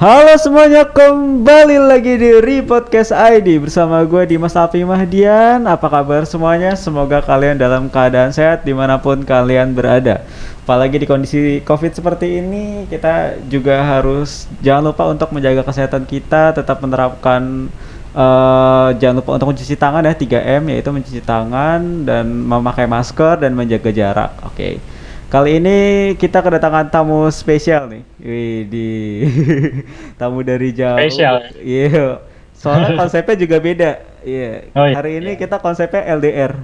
Halo semuanya, kembali lagi di Repodcast ID bersama gue Dimas Rafi Mahdian. Apa kabar semuanya? Semoga kalian dalam keadaan sehat dimanapun kalian berada. Apalagi di kondisi COVID seperti ini, kita juga harus jangan lupa untuk menjaga kesehatan kita, tetap menerapkan jangan lupa untuk mencuci tangan ya, 3M, yaitu mencuci tangan dan memakai masker dan menjaga jarak. Oke. Kali ini kita kedatangan tamu spesial nih. Wih, di tamu dari jauh. Spesial. Iya. Yeah. Soalnya konsepnya juga beda. Iya. Yeah. Oh, hari ini kita konsepnya LDR.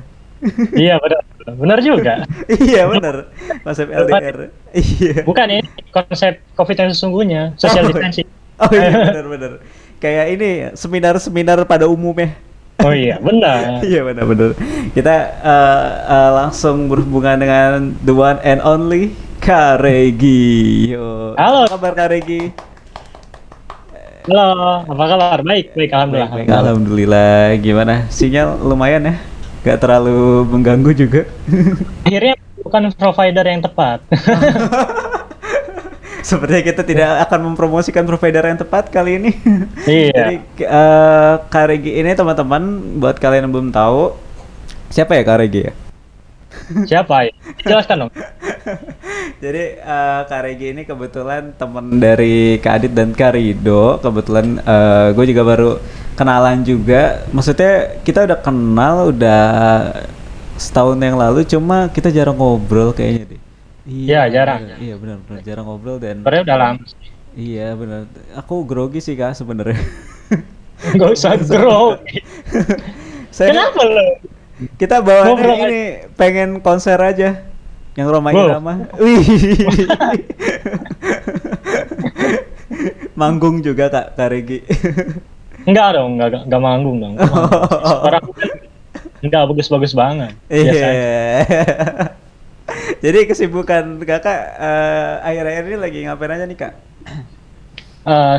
Iya, benar. Benar juga. Iya, benar. Konsep LDR. Iya. Bukan ini konsep COVID yang sesungguhnya, social distancing. Oh iya, benar-benar. Kayak ini seminar-seminar pada umumnya. Oh iya, benar. Iya, benar-benar. Kita langsung berhubungan dengan the one and only Kak Regi. Yo. Halo. Apa kabar Kak Regi? Halo, apa kabar? Baik, baik, alhamdulillah. Baik, baik, alhamdulillah. Gimana? Sinyal lumayan ya? Gak terlalu mengganggu juga? Akhirnya bukan provider yang tepat. Sepertinya kita tidak akan mempromosikan provider yang tepat kali ini. Iya. Jadi Kak Regi ini teman-teman, buat kalian yang belum tahu, siapa ya Kak Regi ya? Siapa ya? Jelaskan dong. Jadi Kak Regi ini kebetulan teman dari Kak Adit dan Kak Rido. Kebetulan gue juga baru kenalan juga. Maksudnya kita udah kenal udah setahun yang lalu, cuma kita jarang ngobrol kayaknya deh. Iya, jarang. Iya, benar-benar jarang ngobrol dan sebenarnya udah lama. Iya, benar. Aku grogi sih Kak sebenarnya. Enggak usah grogi. Kenapa lo? Kita bawa ini pengen konser aja. Yang Roma Irama. Wih. Manggung juga Kak Regi. Enggak dong, enggak manggung dong. Orang enggak bagus-bagus banget. Iya. Jadi kesibukan kakak akhir-akhir ini lagi ngapain aja nih Kak?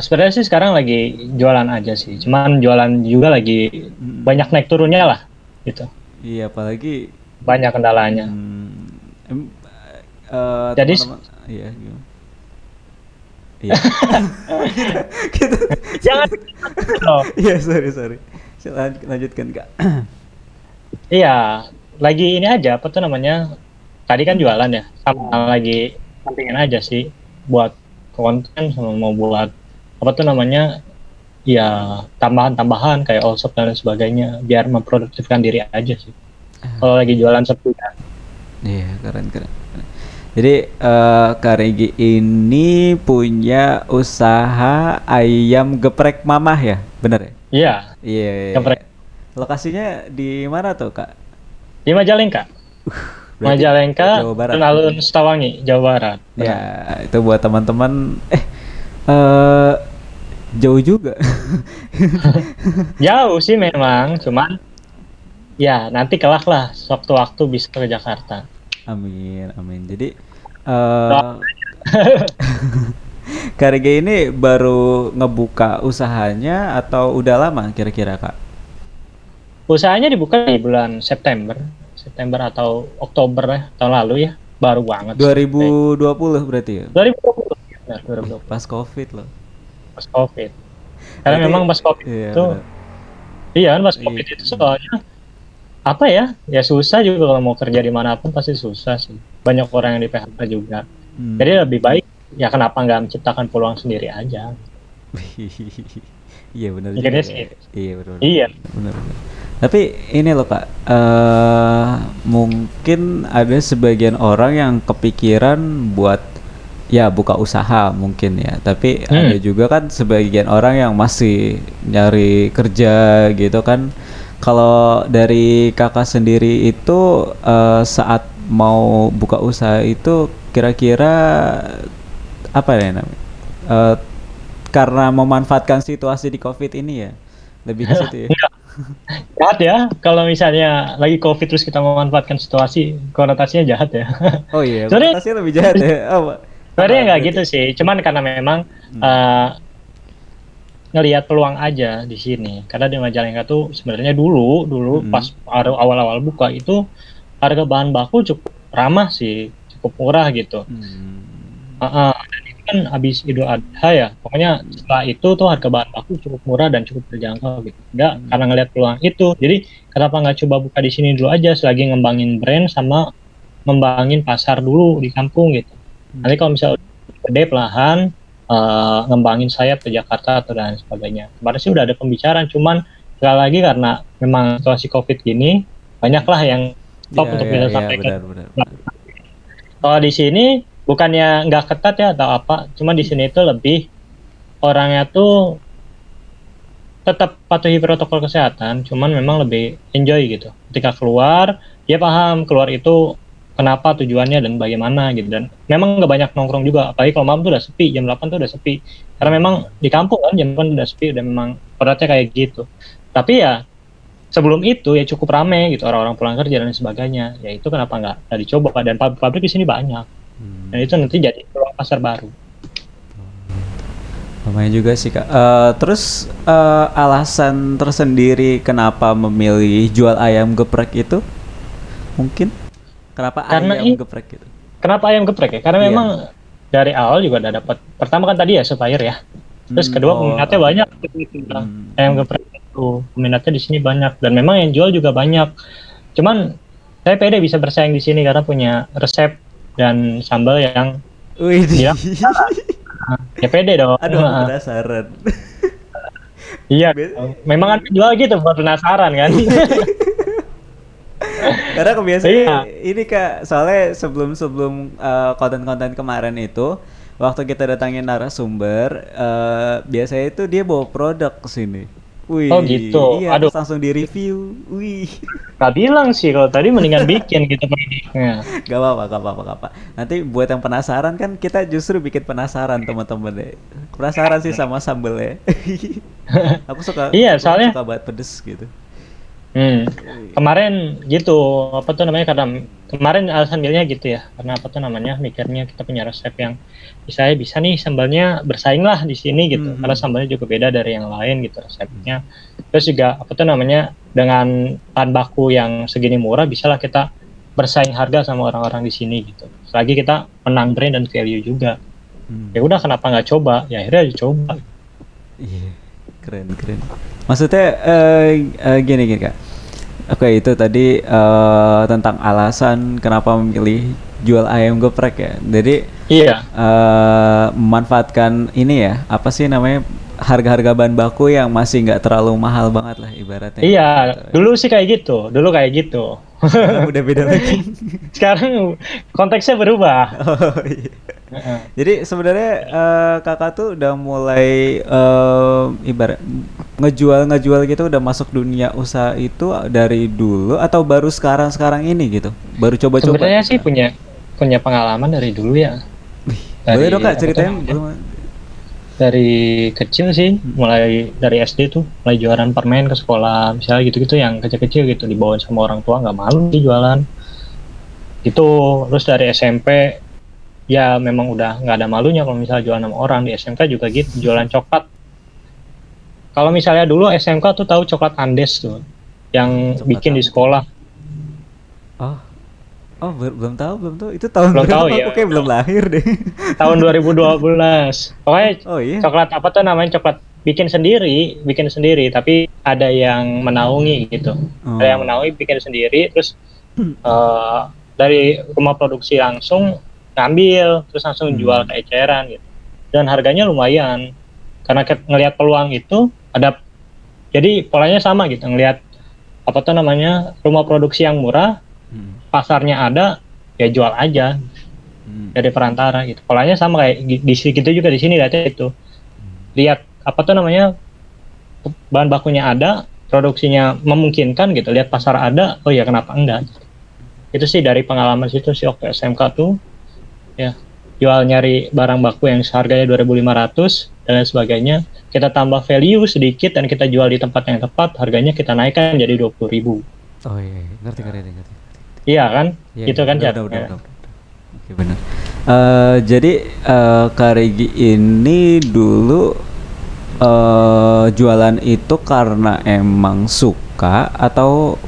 Sebenarnya sih sekarang lagi jualan aja sih, cuman jualan juga lagi banyak naik turunnya lah gitu. Iya, apalagi banyak kendalanya. Jadi iya. Iya. Gitu. Jangan. Iya, sorry. Lanjutkan Kak. Iya, lagi ini aja apa tuh namanya? Tadi kan jualan ya, sama lagi sampingin aja sih buat konten sama mau buat apa tuh namanya ya tambahan-tambahan kayak all shop dan sebagainya biar memproduktifkan diri aja sih. Kalau lagi jualan sebulan. Iya, keren. Jadi Kak Regi ini punya usaha ayam geprek Mama ya, bener ya? Iya. Iya. Geprek. Lokasinya di mana tuh Kak? Di Majalengka. Majalengka, Kunalun Stawangi, Jawa Barat. Ya, itu buat teman-teman jauh juga. Jauh sih memang, cuman ya nanti kelak lah waktu-waktu bisa ke Jakarta. Amin. Jadi Kak Regi ini baru ngebuka usahanya atau udah lama kira-kira Kak? Usahanya dibuka di bulan September atau Oktober ya, tahun lalu ya, baru banget. 2020 sih. Berarti ya? 2020. Pas COVID loh. Pas COVID. Karena memang pas COVID itu, iya kan pas COVID itu soalnya apa ya susah juga kalau mau kerja dimanapun pasti susah sih. Banyak orang yang di PHK juga. Jadi lebih baik ya kenapa nggak menciptakan peluang sendiri aja? Iya benar. Iya benar. Iya benar. Tapi ini loh Kak, mungkin ada sebagian orang yang kepikiran buat ya buka usaha mungkin ya. Tapi ada juga kan sebagian orang yang masih nyari kerja gitu kan. Kalau dari kakak sendiri itu saat mau buka usaha itu kira-kira apa ya namanya? Karena memanfaatkan situasi di COVID ini ya, lebih ke situ ya. Jahat ya, kalau misalnya lagi COVID terus kita memanfaatkan situasi, konotasinya jahat ya. Oh iya, konotasinya lebih jahat ya. Sebenarnya nggak gitu sih, cuman karena memang ngelihat peluang aja di sini. Karena di Majalengka tuh sebenarnya dulu pas awal-awal buka itu harga bahan baku cukup ramah sih, cukup murah gitu. Dan itu kan habis Idul Adha ya, pokoknya setelah itu tuh harga bahan baku cukup murah dan cukup terjangkau gitu. Enggak, karena ngelihat peluang itu. Jadi kenapa nggak coba buka di sini dulu aja, selagi ngembangin brand sama ngembangin pasar dulu di kampung gitu. Nanti kalau misalnya gede pelahan, ngembangin sayap ke Jakarta atau dan sebagainya. Kemarin sih udah ada pembicaraan, cuman sekali lagi karena memang situasi COVID gini, banyaklah yang top untuk bisa sampaikan. Kalau di sini bukannya nggak ketat ya atau apa, cuma di sini itu lebih orangnya tuh tetap patuhi protokol kesehatan, cuman memang lebih enjoy gitu. Ketika keluar, dia paham keluar itu kenapa, tujuannya, dan bagaimana gitu. Dan memang nggak banyak nongkrong juga, apalagi kalau malam tuh udah sepi, jam 8 tuh udah sepi. Karena memang di kampung kan jam 8 udah sepi, udah memang padatnya kayak gitu. Tapi ya sebelum itu ya cukup rame gitu, orang-orang pulang kerja dan sebagainya. Ya itu kenapa nggak dicoba, dan pabrik di sini banyak. Dan itu nanti jadi peluang pasar baru. Lumayan juga sih Kak. Terus alasan tersendiri kenapa memilih jual ayam geprek itu? Mungkin kenapa karena ayam geprek itu? Kenapa ayam geprek ya? Karena memang dari awal juga udah dapat. Pertama kan tadi ya supplier ya. Terus kedua peminatnya banyak. Ayam geprek itu peminatnya di sini banyak, dan memang yang jual juga banyak. Cuman saya pede bisa bersaing di sini karena punya resep dan sambal yang bilang, ya pede dong. Aduh, penasaran. Iya, memang kan jual gitu buat penasaran kan. Karena kebiasaan ini Kak, soalnya sebelum konten-konten kemarin itu, waktu kita datangin narasumber, biasanya itu dia bawa produk ke sini. Wih, oh gitu. Iya, aduh, langsung di review. Wih. Gak bilang sih kalau tadi, mendingan bikin gitu produknya. Gak apa-apa. Nanti buat yang penasaran kan kita justru bikin penasaran teman-teman deh. Penasaran sih sama sambelnya. Aku suka. Iya, soalnya suka banget pedes gitu. Kemarin gitu, apa tuh namanya, karena kemarin alasan bilnya gitu ya. Karena apa tuh namanya, mikirnya kita punya resep yang bisa nih sambalnya bersaing lah di sini gitu. Karena sambalnya juga beda dari yang lain gitu resepnya. Terus juga apa tuh namanya, dengan bahan baku yang segini murah, bisalah kita bersaing harga sama orang-orang di sini gitu. Selagi kita menang brand dan value juga. Ya udah, kenapa nggak coba? Ya akhirnya dicoba. Iya, keren. Maksudnya gini Kak. Oke, itu tadi tentang alasan kenapa memilih jual ayam geprek ya. Jadi memanfaatkan ini ya, apa sih namanya, harga-harga bahan baku yang masih nggak terlalu mahal banget lah ibaratnya. Iya, gitu. Dulu sih kayak gitu. Udah beda lagi. Sekarang konteksnya berubah. Jadi sebenarnya kakak tuh udah mulai ibarat ngejual gitu, udah masuk dunia usaha itu dari dulu atau baru sekarang ini gitu? Baru coba-coba. Sebenarnya sih punya pengalaman dari dulu ya. Boleh dong Kak ceritain. Dari kecil sih, mulai dari SD tuh, mulai jualan permen ke sekolah, misalnya gitu-gitu yang kecil-kecil gitu, dibawain sama orang tua, nggak malu sih jualan. Gitu, terus dari SMP, ya memang udah nggak ada malunya kalau misalnya jualan sama orang. Di SMK juga gitu, jualan coklat. Kalau misalnya dulu SMK tuh tahu coklat Andes tuh, yang coklat bikin di sekolah. Oh, belum tahu. Itu tahun berapa? Ya. Oke, belum lahir deh. Tahun 2012. Pokoknya coklat apa tuh namanya, coklat bikin sendiri, tapi ada yang menaungi gitu. Ada yang menaungi, bikin sendiri, terus dari rumah produksi langsung ngambil, terus langsung jual ke eceran gitu. Dan harganya lumayan. Karena ngelihat peluang itu ada. Jadi polanya sama gitu, ngelihat apa tuh namanya, rumah produksi yang murah, pasarnya ada, ya jual aja dari perantara gitu. Polanya sama kayak di gitu juga di sini lihatnya itu. Lihat apa tuh namanya, bahan bakunya ada, produksinya memungkinkan gitu. Lihat pasar ada, oh ya kenapa enggak? Itu sih dari pengalaman situ sih waktu SMK tuh, ya jual nyari barang baku yang harganya 2.500 dan sebagainya. Kita tambah value sedikit dan kita jual di tempat yang tepat, harganya kita naikkan jadi 20.000. Oh iya, ngerti. Iya kan, ya, gitu ya, kan udah. Oke, benar. Jadi Kak Regi ini dulu jualan itu karena emang suka atau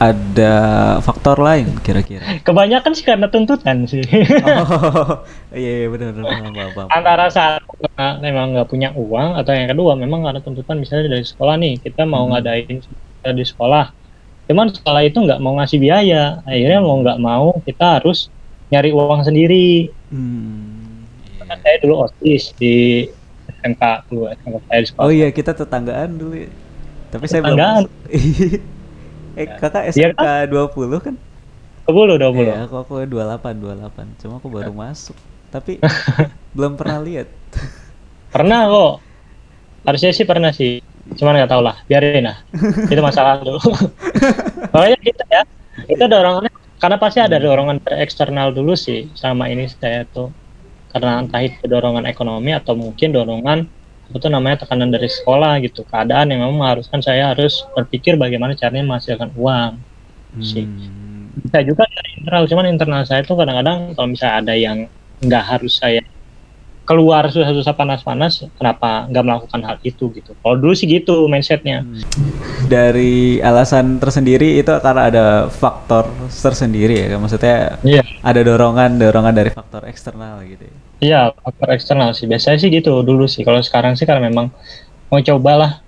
ada faktor lain kira-kira? Kebanyakan sih karena tuntutan sih. Oh iya, benar. Antara saat memang nggak punya uang, atau yang kedua memang karena tuntutan misalnya dari sekolah nih, kita mau ngadain di sekolah, cuman sekolah itu nggak mau ngasih biaya, akhirnya mau nggak mau kita harus nyari uang sendiri. Karena saya dulu OSIS di SMK dulu, SMK saya di sekolah. Oh iya, kita tetanggaan dulu ya. Tapi tetanggaan. Saya belum. Kakak SMK ya, 20 kan? 20. Iya, aku 28. Cuma aku baru masuk. Tapi belum pernah lihat. Pernah kok. Harusnya sih pernah sih. Cuman nggak tahu lah, biarin lah. Itu masalah dulu. Makanya kita ya, kita dorongannya karena pasti ada dorongan eksternal dulu sih. Sama ini saya tuh karena entah itu dorongan ekonomi atau mungkin dorongan itu namanya tekanan dari sekolah gitu, keadaan yang memang mengharuskan saya harus berpikir bagaimana caranya menghasilkan uang sih. Saya juga dari internal, cuman internal saya itu kadang-kadang kalau misalnya ada yang nggak harus saya keluar susah-susah panas-panas, kenapa nggak melakukan hal itu gitu. Kalau dulu sih gitu mindsetnya. Dari alasan tersendiri itu karena ada faktor tersendiri ya, maksudnya ada dorongan dari faktor eksternal gitu ya. Iya, faktor eksternal sih, biasanya sih gitu dulu sih. Kalau sekarang sih karena memang mau cobalah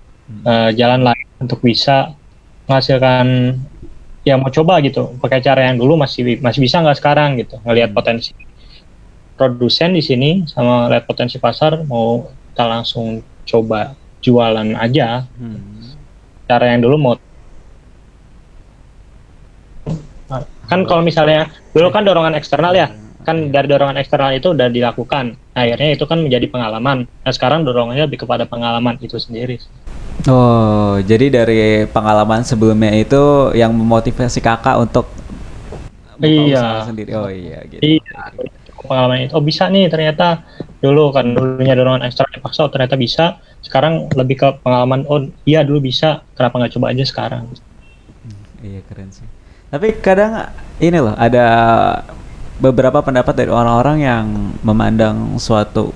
jalan lain untuk bisa menghasilkan, ya mau coba gitu, pakai cara yang dulu masih bisa nggak sekarang gitu, ngelihat potensi produsen di sini sama lihat potensi pasar, mau kita langsung coba jualan aja. Cara yang dulu mau kan kalau misalnya dulu kan dorongan eksternal ya, kan dari dorongan eksternal itu udah dilakukan, akhirnya itu kan menjadi pengalaman. Nah sekarang dorongannya lebih kepada pengalaman itu sendiri. Oh, jadi dari pengalaman sebelumnya itu yang memotivasi kakak untuk usaha sendiri. Oh iya gitu. Iya. Pengalaman itu, oh bisa nih ternyata, dulu kan dulunya dorongan ekstra dipaksa, oh ternyata bisa, sekarang lebih ke pengalaman, oh iya dulu bisa, kenapa nggak coba aja sekarang. Iya keren sih, tapi kadang ini loh, ada beberapa pendapat dari orang-orang yang memandang suatu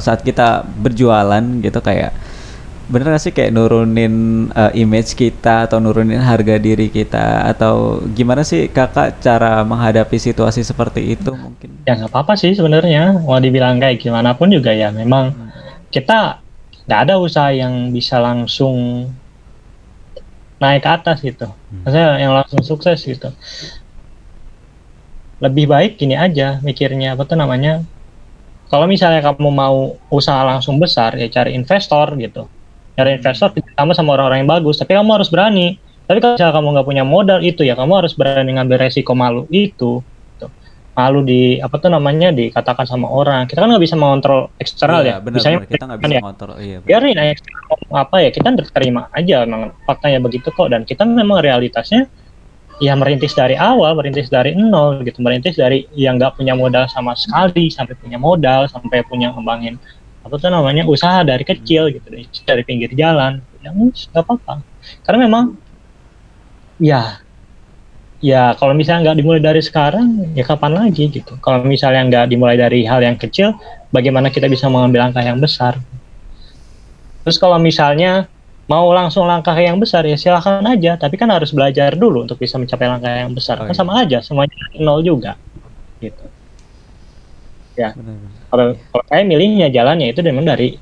saat kita berjualan gitu kayak, bener gak sih kayak nurunin image kita atau nurunin harga diri kita, atau gimana sih kakak cara menghadapi situasi seperti itu mungkin? Ya nggak apa-apa sih sebenarnya, mau dibilang kayak gimana pun juga ya memang kita nggak ada usaha yang bisa langsung naik ke atas gitu, maksudnya yang langsung sukses gitu. Lebih baik gini aja mikirnya, apa tuh namanya, kalau misalnya kamu mau usaha langsung besar ya cari investor gitu. Cari investor sama orang-orang yang bagus, tapi kamu harus berani. Tapi kalau misalnya kamu nggak punya modal itu ya, kamu harus berani ngambil resiko malu itu. Malu di apa tuh namanya, dikatakan sama orang. Kita kan nggak bisa mengontrol eksternal ya. Bener, misalnya kita nggak bisa mengontrol. Iya, biarin eksternal apa ya, kita terima aja. Memang faktanya begitu kok. Dan kita memang realitasnya ya merintis dari awal, merintis dari nol gitu, merintis dari yang nggak punya modal sama sekali sampai punya modal, sampai punya ngembangin apa tuh namanya usaha dari kecil gitu, dari pinggir jalan, ya nggak apa-apa. Karena memang ya kalau misalnya nggak dimulai dari sekarang ya kapan lagi gitu. Kalau misalnya nggak dimulai dari hal yang kecil, bagaimana kita bisa mengambil langkah yang besar? Terus kalau misalnya mau langsung langkah yang besar ya silahkan aja, tapi kan harus belajar dulu untuk bisa mencapai langkah yang besar. Kan sama aja, semuanya nol juga gitu. Ya, kalau saya milihnya jalannya itu memang dari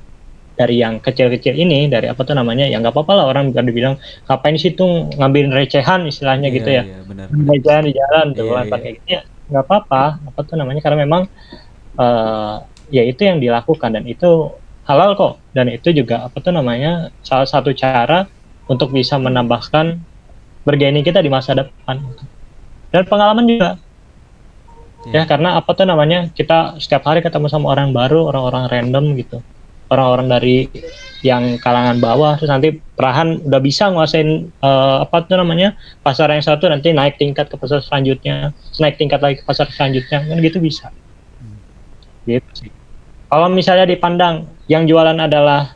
yang kecil-kecil ini, dari apa tuh namanya, ya nggak apa-apa lah orang bisa dibilang ngapain sih tuh ngambilin recehan istilahnya gitu ya, jalan di jalan doang pakai gitu ya, nggak apa-apa, apa tuh namanya, karena memang ya itu yang dilakukan dan itu halal kok, dan itu juga apa tuh namanya salah satu cara untuk bisa menambahkan bergaining kita di masa depan dan pengalaman juga. Ya karena apa tuh namanya, kita setiap hari ketemu sama orang baru, orang-orang random gitu, orang-orang dari yang kalangan bawah, terus nanti perahan udah bisa nguasain apa tuh namanya pasar yang satu, nanti naik tingkat ke pasar selanjutnya, naik tingkat lagi ke pasar selanjutnya, kan gitu bisa. Gitu sih. Kalau misalnya dipandang yang jualan adalah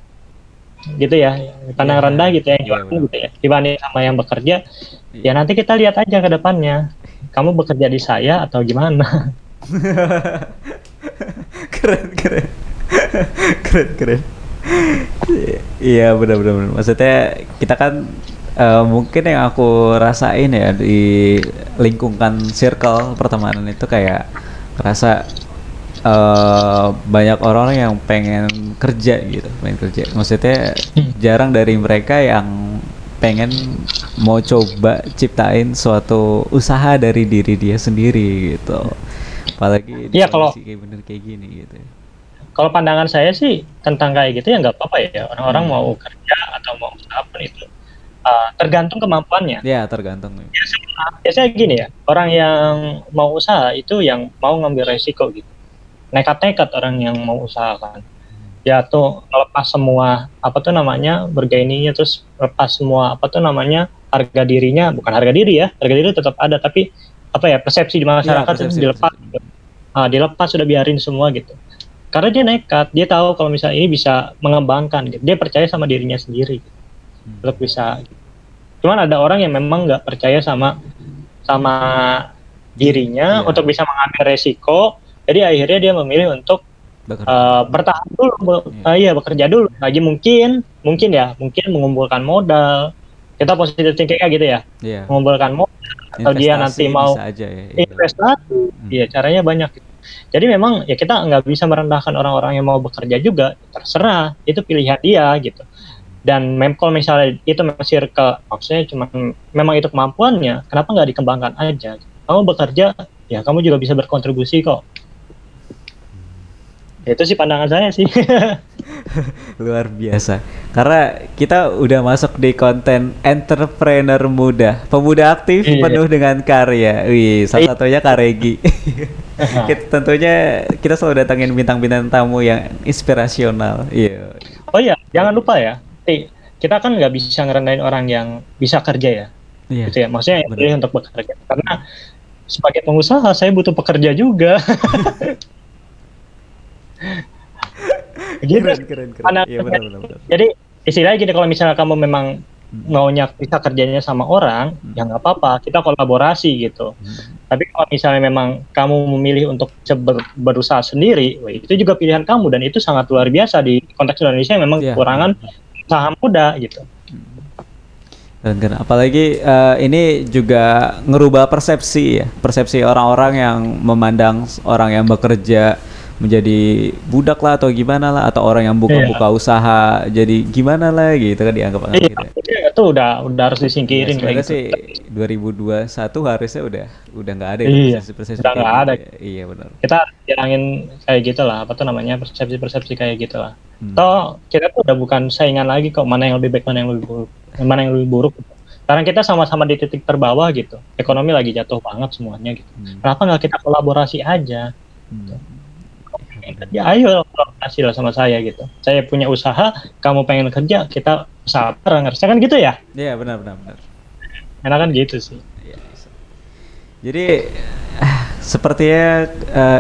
gitu ya, dipandang rendah gitu ya, yang jualan gitu ya, dibanding sama yang bekerja, ya nanti kita lihat aja ke depannya. Kamu bekerja di saya atau gimana? keren. Iya benar-benar. Maksudnya kita kan mungkin yang aku rasain ya di lingkungan circle pertemanan itu kayak rasa banyak orang yang pengen kerja gitu, pengen kerja. Maksudnya jarang dari mereka yang pengen mau coba ciptain suatu usaha dari diri dia sendiri gitu. Apalagi ya, kalau bener kayak gini gitu. Kalau pandangan saya sih tentang kayak gitu ya nggak apa-apa ya, orang-orang mau kerja atau mau usaha pun itu tergantung kemampuannya. Ya tergantung. Biasanya gini ya, orang yang mau usaha itu yang mau ngambil resiko gitu. Nekat-nekat orang yang mau usaha kan. Ya tuh lepas semua apa tuh namanya bergaininya, terus lepas semua apa tuh namanya harga dirinya, bukan harga diri ya, harga diri tetap ada tapi apa ya persepsi di masyarakat ya, persepsi, dilepas, gitu. Dilepas sudah biarin semua gitu. Karena dia nekat, dia tahu kalau misalnya ini bisa mengembangkan, gitu. Dia percaya sama dirinya sendiri, gitu. Untuk bisa. Gitu. Cuman ada orang yang memang nggak percaya sama dirinya yeah. Untuk bisa mengambil resiko, jadi akhirnya dia memilih untuk bertahan dulu, bekerja dulu. Lagi mungkin mengumpulkan modal. Kita positif thinking kayak gitu ya, yeah. Mengumpulkan modal atau investasi, dia nanti mau aja, ya, investasi, ya caranya banyak. Gitu. Jadi memang ya kita nggak bisa merendahkan orang-orang yang mau bekerja juga, terserah itu pilihan dia gitu. Dan kalau misalnya itu masih ke maksudnya cuma memang itu kemampuannya, kenapa nggak dikembangkan aja? Kamu bekerja ya kamu juga bisa berkontribusi kok. Itu sih pandangan saya sih. Luar biasa. Karena kita udah masuk di konten entrepreneur muda, pemuda aktif penuh dengan karya. Wih, salah satunya Kak Regi. Tentunya kita selalu datangin bintang-bintang tamu yang inspirasional. Iya. Oh iya, jangan lupa ya. Kita kan nggak bisa ngerendahin orang yang bisa kerja ya. Iya. Gitu ya. Maksudnya yang pilih untuk bekerja. Karena sebagai pengusaha saya butuh pekerja juga. Gitu. Keren. Iya, benar. Jadi istilahnya gini, kalau misalnya kamu memang maunya bisa kerjanya sama orang, ya nggak apa-apa, kita kolaborasi gitu. Tapi kalau misalnya memang kamu memilih untuk berusaha sendiri, itu juga pilihan kamu dan itu sangat luar biasa di konteks Indonesia yang memang kekurangan usaha muda gitu. Apalagi ini juga ngerubah persepsi ya, persepsi orang-orang yang memandang orang yang bekerja menjadi budak lah atau gimana lah, atau orang yang buka usaha jadi gimana lah gitu kan dianggap-anggap gitu ya. Itu udah harus disingkirin kayak gitu. Sih 2021 harusnya udah nggak ada persepsi-persepsi udah nggak ada ya. Iya benar, kita hilangin kayak gitulah apa tuh namanya persepsi-persepsi kayak gitulah. Toh kita tuh udah bukan saingan lagi kok, mana yang lebih baik, mana yang lebih buruk. Sekarang kita sama-sama di titik terbawah gitu, ekonomi lagi jatuh banget semuanya gitu. Kenapa nggak kita kolaborasi aja gitu? Ya ayo kolaborasi lah sama saya gitu. Saya punya usaha, kamu pengen kerja, kita usaha bareng. Harusnya kan gitu ya? Iya benar. Enak kan gitu sih. Ya. Jadi sepertinya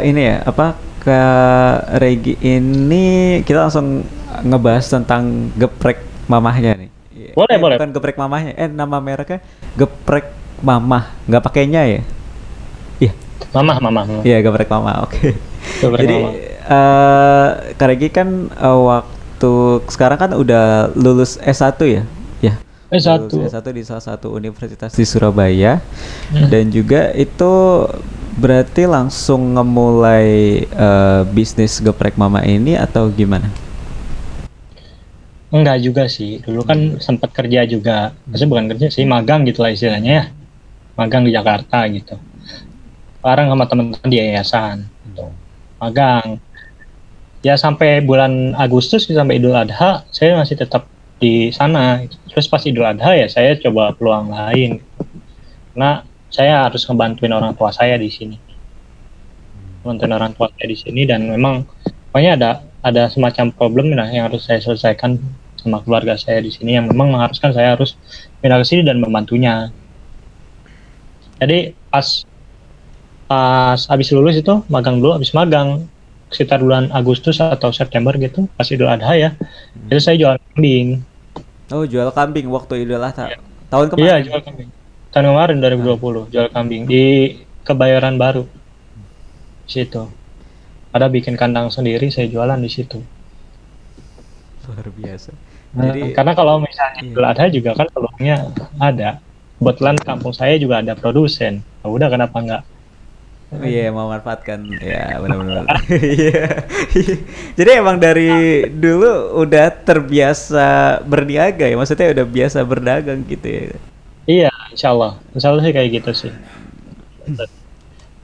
ini ya Kak Regi ini kita langsung ngebahas tentang geprek mamahnya nih. Boleh. Bukan geprek mamahnya, nama mereknya geprek mamah, nggak pakainya ya? Iya. Mamah. Iya geprek mamah, oke. Jadi Kak Regi kan waktu sekarang kan udah lulus S1 ya? Ya. S1. Lulus S1 di salah satu universitas di Surabaya. Dan juga itu berarti langsung ngemulai bisnis Geprek Mama ini atau gimana? Enggak juga sih. Dulu kan sempat kerja juga. Maksudnya bukan kerja sih, magang gitu lah istilahnya ya. Magang di Jakarta gitu. Bareng sama teman-teman di yayasan. Magang. Ya sampai bulan Agustus sampai Idul Adha saya masih tetap di sana. Terus pas Idul Adha ya saya coba peluang lain. Nah, saya harus ngebantuin orang tua saya di sini. Dan memang pokoknya ada semacam problem yang harus saya selesaikan sama keluarga saya di sini yang memang mengharuskan saya harus pindah ke sini dan membantunya. Jadi pas habis lulus itu magang dulu, habis magang sekitar bulan Agustus atau September gitu pas Idul Adha ya, itu saya jual kambing. Oh jual kambing waktu Idul Adha tahun kemarin? Iya jual kambing tahun kemarin 2020, jual kambing di Kebayoran Baru situ, ada bikin kandang sendiri saya jualan di situ. Luar biasa. Jadi, karena kalau misalnya Idul Adha juga kan peluangnya ada. Kebetulan kampung saya juga ada produsen. Nah, udah kenapa enggak? Iya, mau manfaatkan. Ya, benar-benar. Jadi emang dari dulu udah terbiasa berniaga ya? Maksudnya udah biasa berdagang gitu ya? Iya, insya Allah sih kayak gitu sih.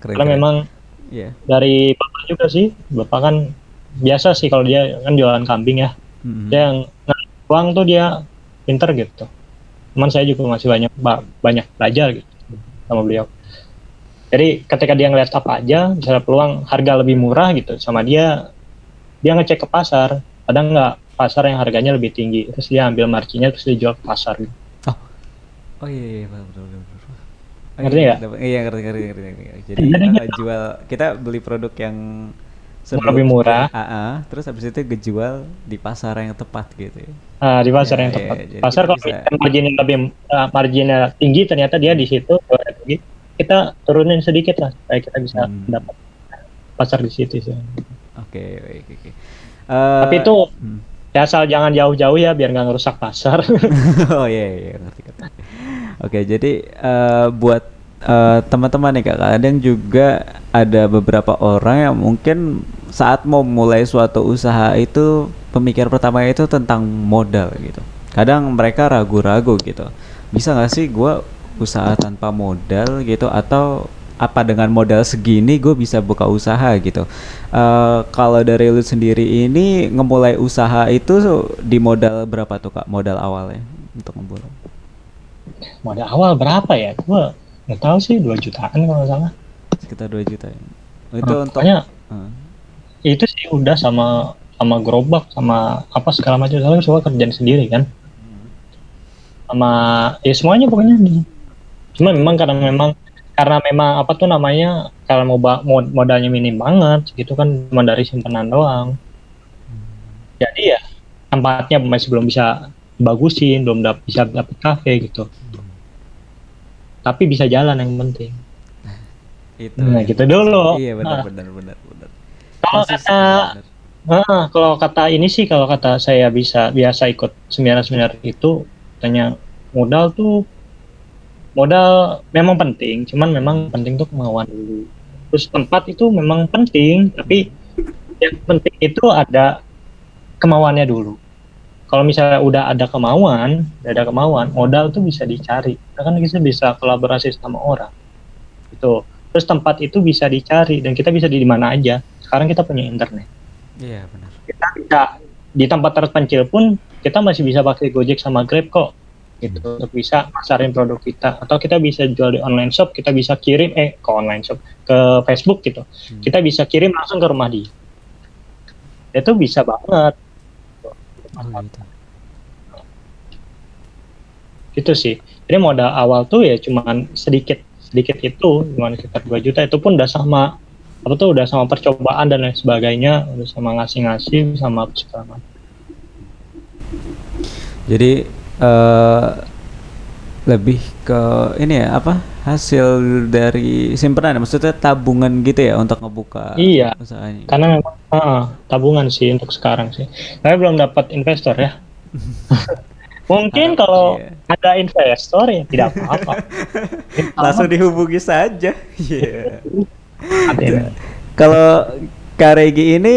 Keren, karena memang dari bapak juga sih. Bapak kan biasa sih kalau dia kan jualan kambing ya. Dia yang uang tuh dia pinter gitu. Cuman saya juga masih banyak belajar gitu sama beliau. Jadi ketika dia ngeliat apa aja, misalnya peluang harga lebih murah gitu sama dia ngecek ke pasar, ada nggak pasar yang harganya lebih tinggi, terus dia ambil marginnya terus dia jual ke pasar gitu. Oh iya, betul. Ngerti nggak? Iya, ngerti. Jadi kita jual, kita beli produk yang lebih murah, terus habis itu dijual di pasar yang tepat gitu. Di pasar yang tepat. Pasar kalau marginnya marginnya tinggi, ternyata dia di situ kita turunin sedikit lah, supaya kita bisa dapat pasar di situ sih. Oke. Tapi itu ya asal jangan jauh-jauh ya, biar nggak ngerusak pasar. Oh iya, ngerti. Oke, jadi buat teman-teman nih kak, kadang juga ada beberapa orang yang mungkin saat mau mulai suatu usaha itu pemikir pertamanya itu tentang modal gitu. Kadang mereka ragu-ragu gitu. Bisa nggak sih gue usaha tanpa modal gitu, atau apa dengan modal segini gue bisa buka usaha gitu. Kalau dari lu sendiri ini ngemulai usaha itu di modal berapa tuh kak, modal awalnya untuk ngemulai? Modal awal berapa ya? Gue nggak tahu sih, 2 jutaan kalau salah. Sekitar 2 juta ya. Itu itu sih udah sama gerobak sama apa segala macam, soalnya semua kerjaan sendiri kan. Sama ya semuanya pokoknya di. Cuma memang karena memang apa tuh namanya, kalau mau modalnya minim banget gitu kan, cuma dari simpanan doang. Jadi ya tempatnya masih belum bisa bagusin, belum bisa dapet kafe gitu. Tapi bisa jalan yang penting. Itu. Nah, gitu dulu. Iya, benar. Kalau kata saya biasa ikut seminar-seminar itu, tanya modal tuh. Modal memang penting, cuman memang penting tuh kemauan dulu. Terus tempat itu memang penting, tapi yang penting itu ada kemauannya dulu. Kalau misalnya udah ada kemauan, modal tuh bisa dicari. Kita kan bisa kolaborasi sama orang. Gitu. Terus tempat itu bisa dicari, dan kita bisa di mana aja. Sekarang kita punya internet. Iya, benar. Kita bisa di tempat terpencil pun kita masih bisa pakai Gojek sama Grab kok. Gitu, untuk bisa pasarin produk kita, atau kita bisa jual di online shop, kita bisa kirim ke online shop, ke Facebook gitu. Kita bisa kirim langsung ke rumah dia. Itu bisa banget. Gitu sih. Jadi modal awal tuh ya cuman sedikit itu, cuman sekitar 2 juta, itu pun udah sama apa tuh, udah sama percobaan dan lain sebagainya, udah sama ngasih-ngasih sama segala. Jadi lebih ke ini ya, apa hasil dari simpanan, maksudnya tabungan gitu ya untuk ngebuka usahanya. Karena memang tabungan sih untuk sekarang sih. Saya belum dapat investor ya. Mungkin kalau ada investor ya tidak apa-apa. Langsung dihubungi saja. Iya. Kalau Kak Regi ini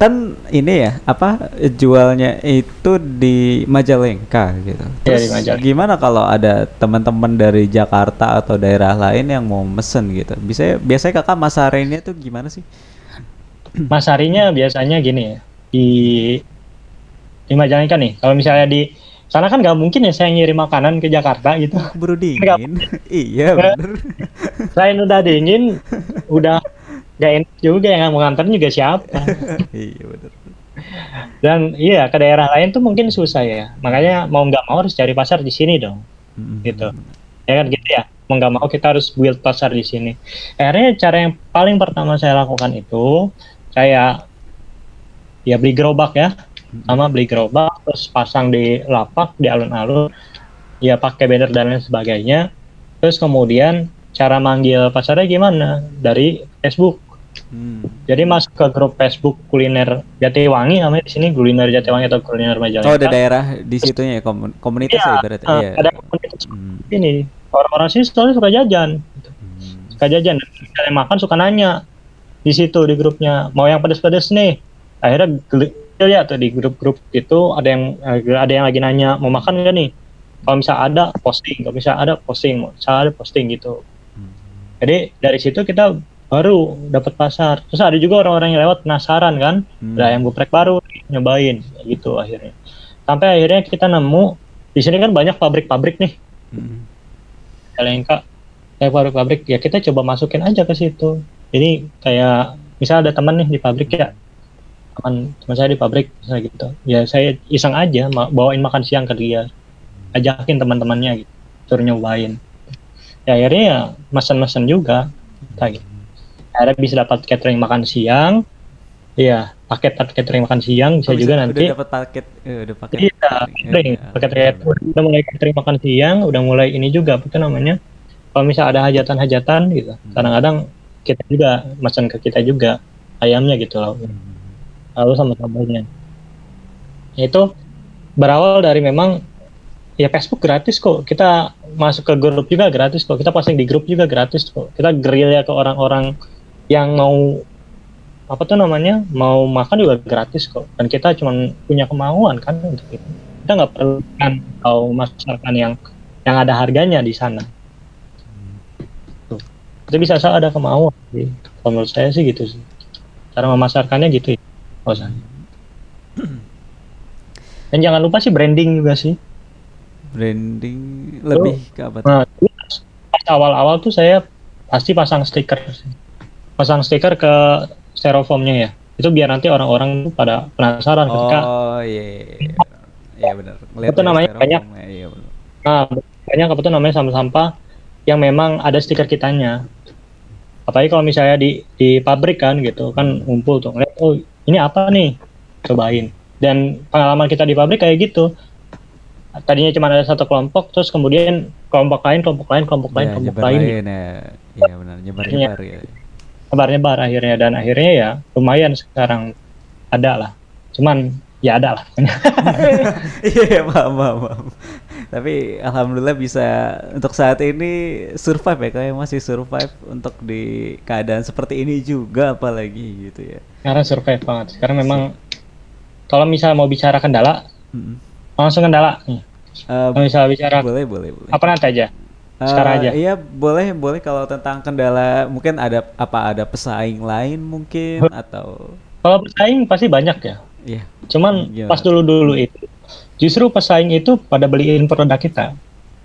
kan ini ya apa, jualnya itu di Majalengka gitu. Terus gimana kalau ada teman-teman dari Jakarta atau daerah lain yang mau mesen gitu? Biasanya kakak masarinnya tuh gimana sih? Masarinya biasanya gini ya, di Majalengka nih. Kalau misalnya di sana kan nggak mungkin ya saya ngirim makanan ke Jakarta gitu. Baru dingin. Iya bener. Selain udah dingin, udah gak enak juga, yang mengantar juga siapa. Iya benar. Dan iya, ke daerah lain tuh mungkin susah ya. Makanya mau nggak mau harus cari pasar di sini dong. Gitu. Ya kan gitu ya. Mau nggak mau kita harus build pasar di sini. Akhirnya cara yang paling pertama saya lakukan itu saya ya beli gerobak ya. Sama beli gerobak terus pasang di lapak, di alun-alun. Ya pakai banner dan lain sebagainya. Terus kemudian cara manggil pasarnya gimana? Dari Facebook. Jadi masuk ke grup Facebook kuliner Jatiwangi, namanya di sini kuliner Jatiwangi atau kuliner Majalengka. Oh, ada daerah di situnya ya, komunitas ya, berarti ya. Ada komunitas ini. Orang-orang sini soalnya suka jajan. Suka jajan, kalian makan suka nanya di situ di grupnya, mau yang pedes-pedes nih. Akhirnya lihat tuh di grup-grup itu ada yang lagi nanya mau makan nggak nih. Kalau misalnya ada posting, gitu. Jadi dari situ kita baru dapat pasar. Terus ada juga orang-orang yang lewat penasaran kan, ada yang geprek baru nyobain gitu akhirnya. Sampai akhirnya kita nemu di sini kan banyak pabrik-pabrik nih. Majalengka kayak pabrik-pabrik ya, kita coba masukin aja ke situ. Jadi kayak misal ada teman nih di pabrik ya, teman saya di pabrik misalnya gitu. Ya saya iseng aja bawain makan siang ke dia, ajakin teman-temannya gitu, suruh nyobain. Ya akhirnya ya mesen-mesen juga kayak gitu. Akhirnya bisa dapat catering makan siang, iya paket catering makan siang bisa juga nanti. Udah dapat paket, udah paket. Iya, catering, paket udah mulai catering makan siang, udah mulai ini juga, apa namanya? Kalau misal ada hajatan-hajatan gitu, kadang-kadang kita juga mesen ke kita juga ayamnya gitu loh, lalu sama sambalnya. Itu berawal dari memang ya Facebook gratis kok, kita masuk ke grup juga gratis kok, kita posting di grup juga gratis kok, kita gerilya ke orang-orang yang mau apa tuh namanya mau makan juga gratis kok, dan kita cuma punya kemauan kan untuk itu, kita nggak perlu kan atau masakan yang ada harganya di sana tuh. Itu bisa asal ada kemauan sih. Kalau menurut saya sih gitu sih cara memasarkannya gitu ya. Dan jangan lupa sih branding juga sih, branding lebih ke apa tuh? Nah, pas awal-awal tuh saya pasti pasang stiker sih, pasang stiker ke styrofoamnya ya, itu biar nanti orang-orang pada penasaran ketika iya benar, itu namanya banyak banyak apa tuh namanya sampah-sampah yang memang ada stiker kitanya. Apalagi kalau misalnya di pabrik kan gitu kan ngumpul tuh ngeliat, oh ini apa nih, cobain. Dan pengalaman kita di pabrik kayak gitu, tadinya cuma ada satu kelompok, terus kemudian kelompok lain ya, ya benar, nyebar-nyebar ya. Nyebar-nyebar akhirnya, dan akhirnya ya lumayan sekarang ada lah. Cuman ya ada lah. Iya, paham. Tapi alhamdulillah bisa untuk saat ini survive ya, kayak masih survive untuk di keadaan seperti ini juga apalagi gitu ya. Sekarang survive banget. Sekarang memang kalau misalnya mau bicara kendala, langsung kendala nih. Bisa bicara. Boleh. Apa nanti aja? Sekarang aja. Iya, boleh kalau tentang kendala mungkin ada pesaing lain mungkin atau kalau pesaing pasti banyak ya. Iya. Yeah. Cuman pas dulu-dulu itu justru pesaing itu pada beliin produk kita.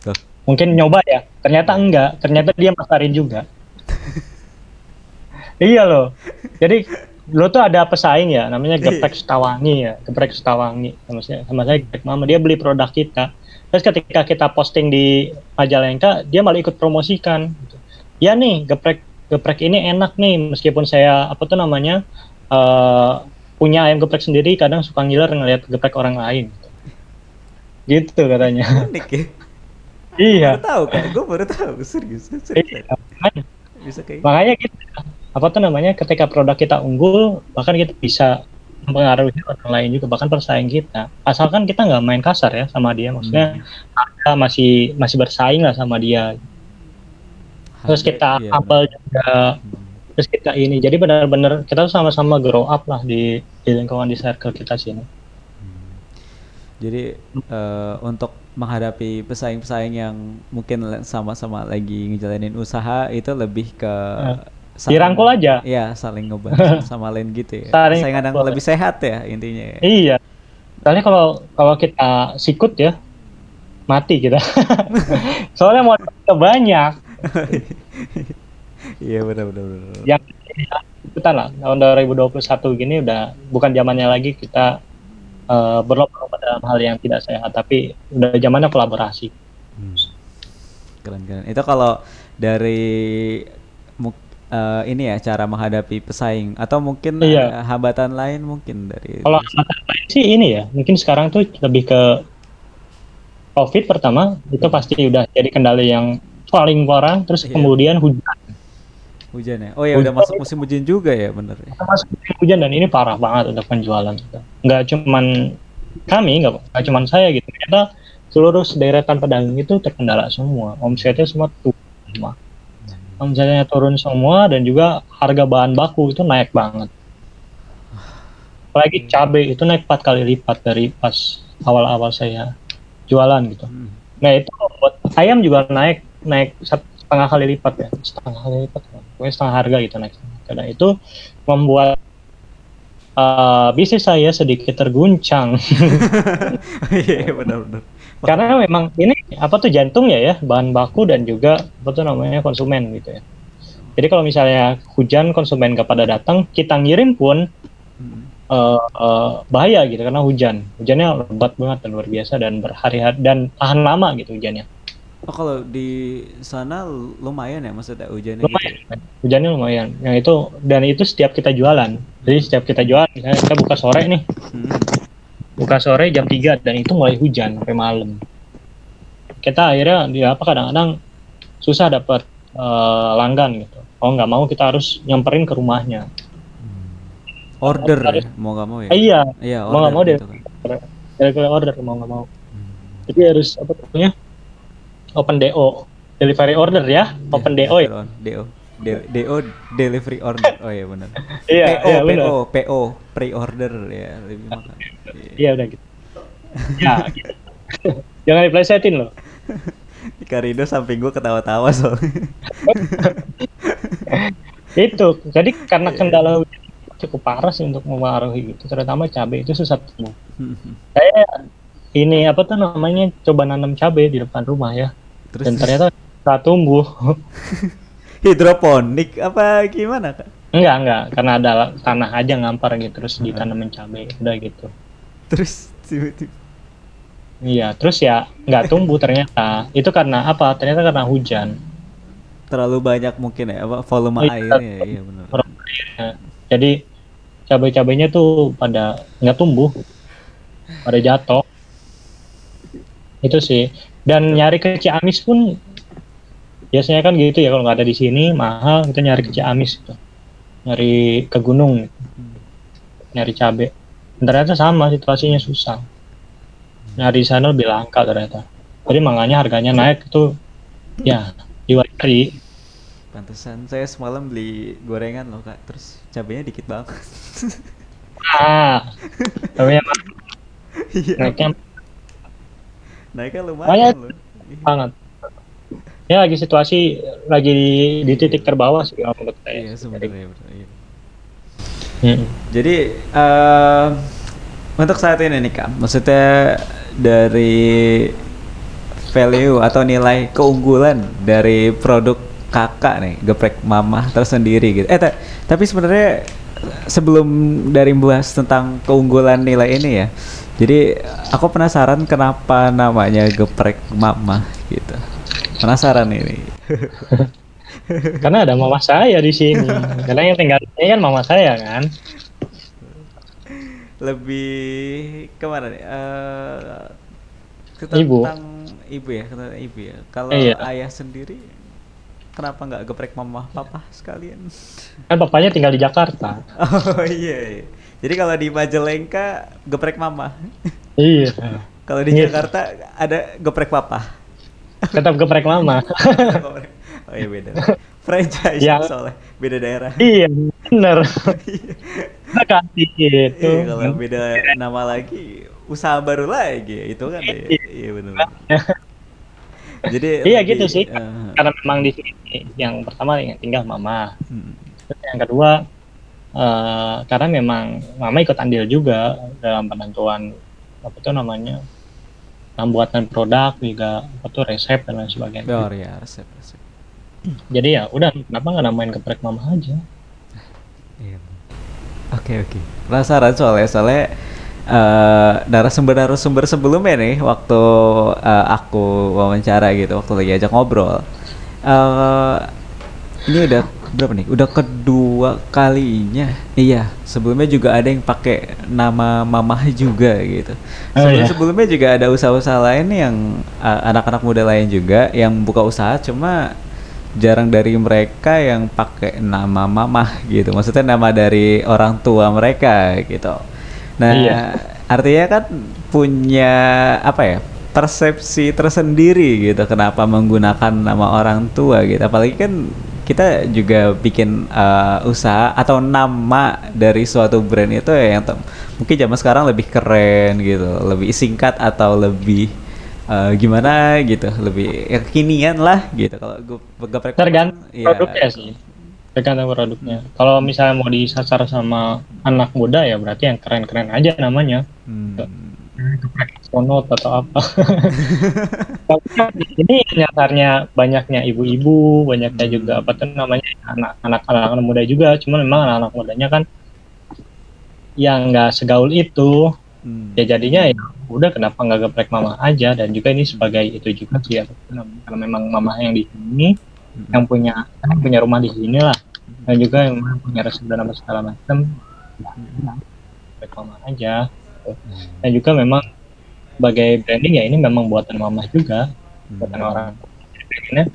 Tuh. Mungkin nyoba ya. Ternyata enggak, ternyata dia masarin juga. Iya loh. Jadi dulu tuh ada pesaing ya, namanya Geprek Setawangi ya, Geprek Setawangi sama saya Geprek Mama, dia beli produk kita. Terus ketika kita posting di Majalengka, dia malah ikut promosikan. Ya nih, geprek ini enak nih, meskipun saya apa tuh namanya punya ayam geprek sendiri, kadang suka ngiler ngeliat geprek orang lain. Gitu katanya. Unik ya. Iya. Gue baru tahu serius. Iya. Bisa kayak. Makanya gitu. Apa tuh namanya, ketika produk kita unggul, bahkan kita bisa mempengaruhi orang lain juga, bahkan persaing kita, asalkan kita nggak main kasar ya sama dia, maksudnya kita masih bersaing lah sama dia, terus kita humble juga, terus kita ini, jadi benar-benar kita sama-sama grow up lah di lingkungan, di circle kita sini. Jadi untuk menghadapi pesaing-pesaing yang mungkin sama-sama lagi ngejalanin usaha, itu lebih ke dirangkul aja. Iya, saling ngebantu sama lain gitu ya. Saya kadang lebih sehat ya intinya ya. Iya. Soalnya kalau kita sikut ya mati kita. Soalnya mau banyak. Iya benar. Yang ikutan lah, tahun 2021 gini udah bukan zamannya lagi kita berlomba dalam hal yang tidak sehat, tapi udah zamannya kolaborasi. Keren. Itu kalau dari ini ya cara menghadapi pesaing, atau mungkin hambatan lain mungkin dari. Kalau hambatan lain sih ini ya, mungkin sekarang tuh lebih ke COVID pertama, itu pasti udah jadi kendala yang paling parah, terus kemudian hujan. Hujan ya? Oh ya, udah masuk musim hujan juga ya, bener ya? Masuk musim hujan dan ini parah banget untuk penjualan. Nggak cuman kami, nggak cuman saya gitu. Ternyata seluruh deretan pedagang itu terkendala semua. Omsetnya semua turun semua. Omsetnya turun semua dan juga harga bahan baku itu naik banget. Apalagi cabai itu naik 4 kali lipat dari pas awal-awal saya jualan gitu. Nah itu buat ayam juga naik 1,5 kali lipat ya, 1,5 kali lipat, pokoknya setengah harga gitu naik. Karena itu membuat bisnis saya sedikit terguncang. Iya benar-benar. Karena memang ini apa tuh jantungnya ya, bahan baku dan juga apa tuh namanya konsumen gitu ya. Jadi kalau misalnya hujan konsumen gak pada datang, kita ngirim pun bahaya gitu karena hujannya lebat banget dan luar biasa dan berhari-hari dan tahan lama gitu hujannya. Oh kalau di sana lumayan ya maksudnya hujannya? Lumayan, gitu? Hujannya lumayan. Yang itu dan itu setiap kita jualan. Jadi setiap kita jualan, kita buka sore nih, buka sore jam 3 dan itu mulai hujan sampai malam. Kita akhirnya kadang-kadang susah dapat langgan gitu. Oh nggak mau kita harus nyamperin ke rumahnya. Order harus, ya? Mau nggak mau ya? Iya, iya order, mau nggak mau gitu dia. Dari order mau nggak mau. Jadi harus apa namanya? Open DO, delivery order ya, open DO ya. DO delivery order. Oh iya benar. Iya, PO pre-order ya lebih makan. Iya udah gitu. Ya gitu. Jangan diplesetin loh. Kak Rido samping gua ketawa-tawa soalnya. Itu, jadi karena kendala cukup parah sih untuk memengaruhi gitu, terutama cabai itu susah temu. Saya ini apa tuh namanya coba nanam cabai di depan rumah ya. Terus dan ternyata tak tumbuh. Hidroponik apa gimana Kak? Enggak, karena ada tanah aja ngampar gitu terus ditanamin cabai udah gitu. Terus tiba-tiba. Iya, terus ya nggak tumbuh ternyata. Itu karena apa? Ternyata karena hujan. Terlalu banyak mungkin ya volume airnya ya, iya benar. Jadi cabai-cabainya tuh pada nggak tumbuh. Pada jatuh. Itu sih dan nyari ke Ciamis pun biasanya kan gitu ya kalau nggak ada di sini mahal kita nyari ke Ciamis gitu. Nyari ke gunung gitu. Nyari cabe ternyata sama situasinya susah nyari sana lebih langka ternyata jadi makanya harganya naik itu ya diwakili. Pantesan saya semalam beli gorengan loh Kak terus cabenya dikit banget. Cabenya naiknya lumayan loh. Banget. Ya lagi situasi lagi di titik terbawah sih menurut saya. Iya sebenarnya. Jadi untuk saat ini nih Kak, maksudnya dari value atau nilai keunggulan dari produk Kakak nih, Geprek Mama tersendiri gitu. Tapi sebenarnya sebelum dari membahas tentang keunggulan nilai ini ya. Jadi aku penasaran kenapa namanya Geprek Mama gitu. Penasaran ini. Karena ada mama saya di sini. Karena yang tinggalnya kan mama saya kan. Lebih kemana nih? Tentang ibu ya, tentang ibu ya. Kalau ayah sendiri, kenapa nggak Geprek Mama papa sekalian? Kan papanya tinggal di Jakarta. Oh iya. Jadi kalau di Majalengka Geprek Mama. Iya. Kalau di Jakarta ada Geprek Papa. Tetap Geprek Mama. Oh iya beda. Franchise ya. Soalnya beda daerah. Iya, benar. Nah, gitu. Iya, kalau beda nama lagi, usaha baru lagi itu kan. Iya benar. Jadi iya gitu sih. Karena memang di sini yang pertama tinggal mama. Terus yang kedua karena memang mama ikut andil juga dalam penentuan apa tuh namanya pembuatan produk juga atau resep dan lain sebagainya. Oh ya resep. Jadi ya udah kenapa nggak namain Geprek Mama aja? Oke. Penasaran soalnya narasumber sebelumnya nih waktu aku wawancara gitu waktu lagi ajak ngobrol ini udah berapa nih? Udah kedua kalinya. Iya, sebelumnya juga ada yang pakai nama mamah juga gitu. Sebelumnya juga ada usaha-usaha lain yang anak-anak muda lain juga yang buka usaha cuma jarang dari mereka yang pakai nama mamah gitu, maksudnya nama dari orang tua mereka gitu. Nah, artinya kan punya apa ya, persepsi tersendiri gitu kenapa menggunakan nama orang tua gitu. Apalagi kan kita juga bikin usaha atau nama dari suatu brand itu ya yang mungkin zaman sekarang lebih keren gitu, lebih singkat atau lebih gimana gitu, lebih ya, kekinian lah gitu. Kalau gue tergantung produknya sih, tergantung produknya. Kalau misalnya mau disasar sama anak muda ya berarti yang keren-keren aja namanya, Geprek Sonot atau apa. Ini nyasarnya banyaknya ibu-ibu, banyaknya juga apa tuh namanya anak-anak muda juga. Cuma memang anak-anak mudanya kan yang nggak segaul itu. Ya jadinya ya udah kenapa nggak geprek mama aja. Dan juga ini sebagai itu juga sih ya, karena memang mama yang di sini yang punya rumah di sini lah, dan juga yang punya resep dan apa segala macam geprek mama aja. Dan juga memang sebagai branding ya ini memang buatan mama juga, buatan orang. Jadi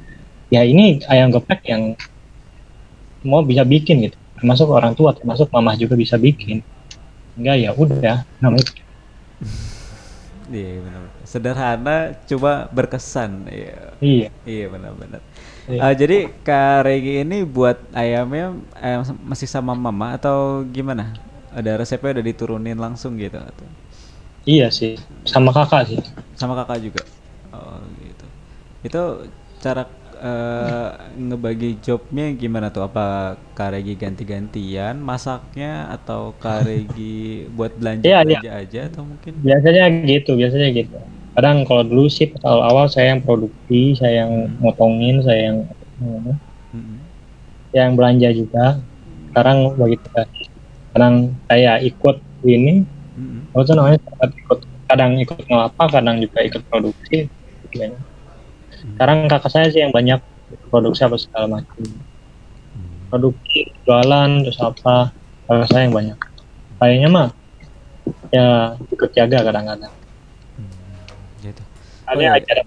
ya ini ayam geprek yang semua bisa bikin gitu, termasuk orang tua, termasuk mama juga bisa bikin. Enggak ya udah namanya. Iya benar. Sederhana cuma berkesan. Ya. Iya. Iya benar-benar. Iya. Jadi Kak Regi ini buat ayamnya ayam masih sama mama atau gimana? Ada resepnya udah diturunin langsung gitu atau? Iya sih, sama kakak sih. Sama kakak juga. Oh gitu. Itu cara ngebagi jobnya gimana tuh? Apa Kak Regi ganti-gantian masaknya atau Kak Regi buat belanja-belanja aja atau mungkin? Biasanya gitu. Kadang kalau dulu sih awal-awal saya yang produksi, saya yang motongin, saya yang yang belanja juga. Sekarang begitu. Kadang saya ikut ini, apa namanya? Kadang ikut ngelapak, kadang juga ikut produksi. Gitu. Sekarang kakak saya sih yang banyak produksi apa segala macam, produksi jualan terus apa, kakak saya yang banyak. Kayaknya mah ya ikut jaga kadang-kadang. Gitu. Ada acara.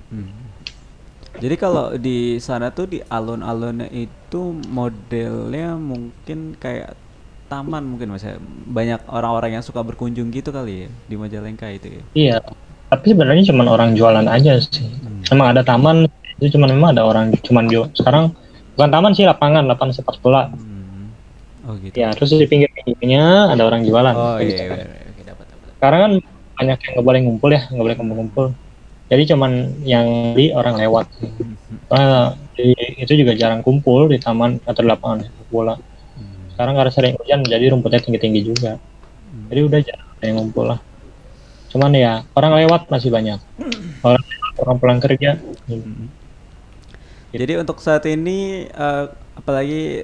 Jadi kalau di sana tuh di alun-alunnya itu modelnya mungkin kayak taman mungkin, Mas. Banyak orang-orang yang suka berkunjung gitu kali ya di Majalengka itu ya. Iya. Tapi sebenarnya cuma orang jualan aja sih. Emang ada taman, itu cuma memang ada orang cuman jual. Sekarang bukan taman sih, lapangan sepak bola. Oh gitu. Ya, terus di pinggir-pinggirnya ada orang jualan. Oh gitu. Iya. Oke, dapat. Sekarang kan banyak yang nggak boleh ngumpul ya, Jadi cuman yang di orang lewat. Nah, itu juga jarang kumpul di taman atau di lapangan sepak bola. Sekarang karena sering hujan jadi rumputnya tinggi-tinggi juga. Jadi udah jarang yang ngumpul lah. Cuman ya orang lewat masih banyak. Orang pulang kerja. Jadi untuk saat ini apalagi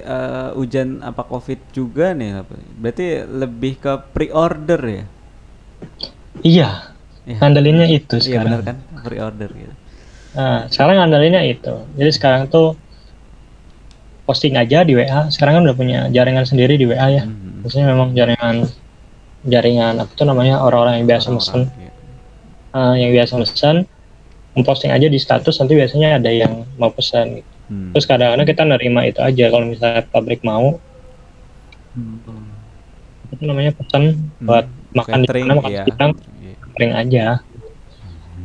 hujan apa COVID juga nih, berarti lebih ke pre-order ya? Iya. Ngandelinnya itu sekarang. Iya benar kan, pre-order gitu. Nah, sekarang ngandelinnya itu. Jadi sekarang tuh posting aja di WA. Sekarang kan udah punya jaringan sendiri di WA ya. Maksudnya memang jaringan apa tuh namanya, orang-orang yang biasa mesen. Memposting aja di status, nanti biasanya ada yang mau pesan gitu. Terus kadang-kadang kita nerima itu aja kalau misalnya pabrik mau. Itu namanya pesan buat makan di mana, makan siang, kering aja.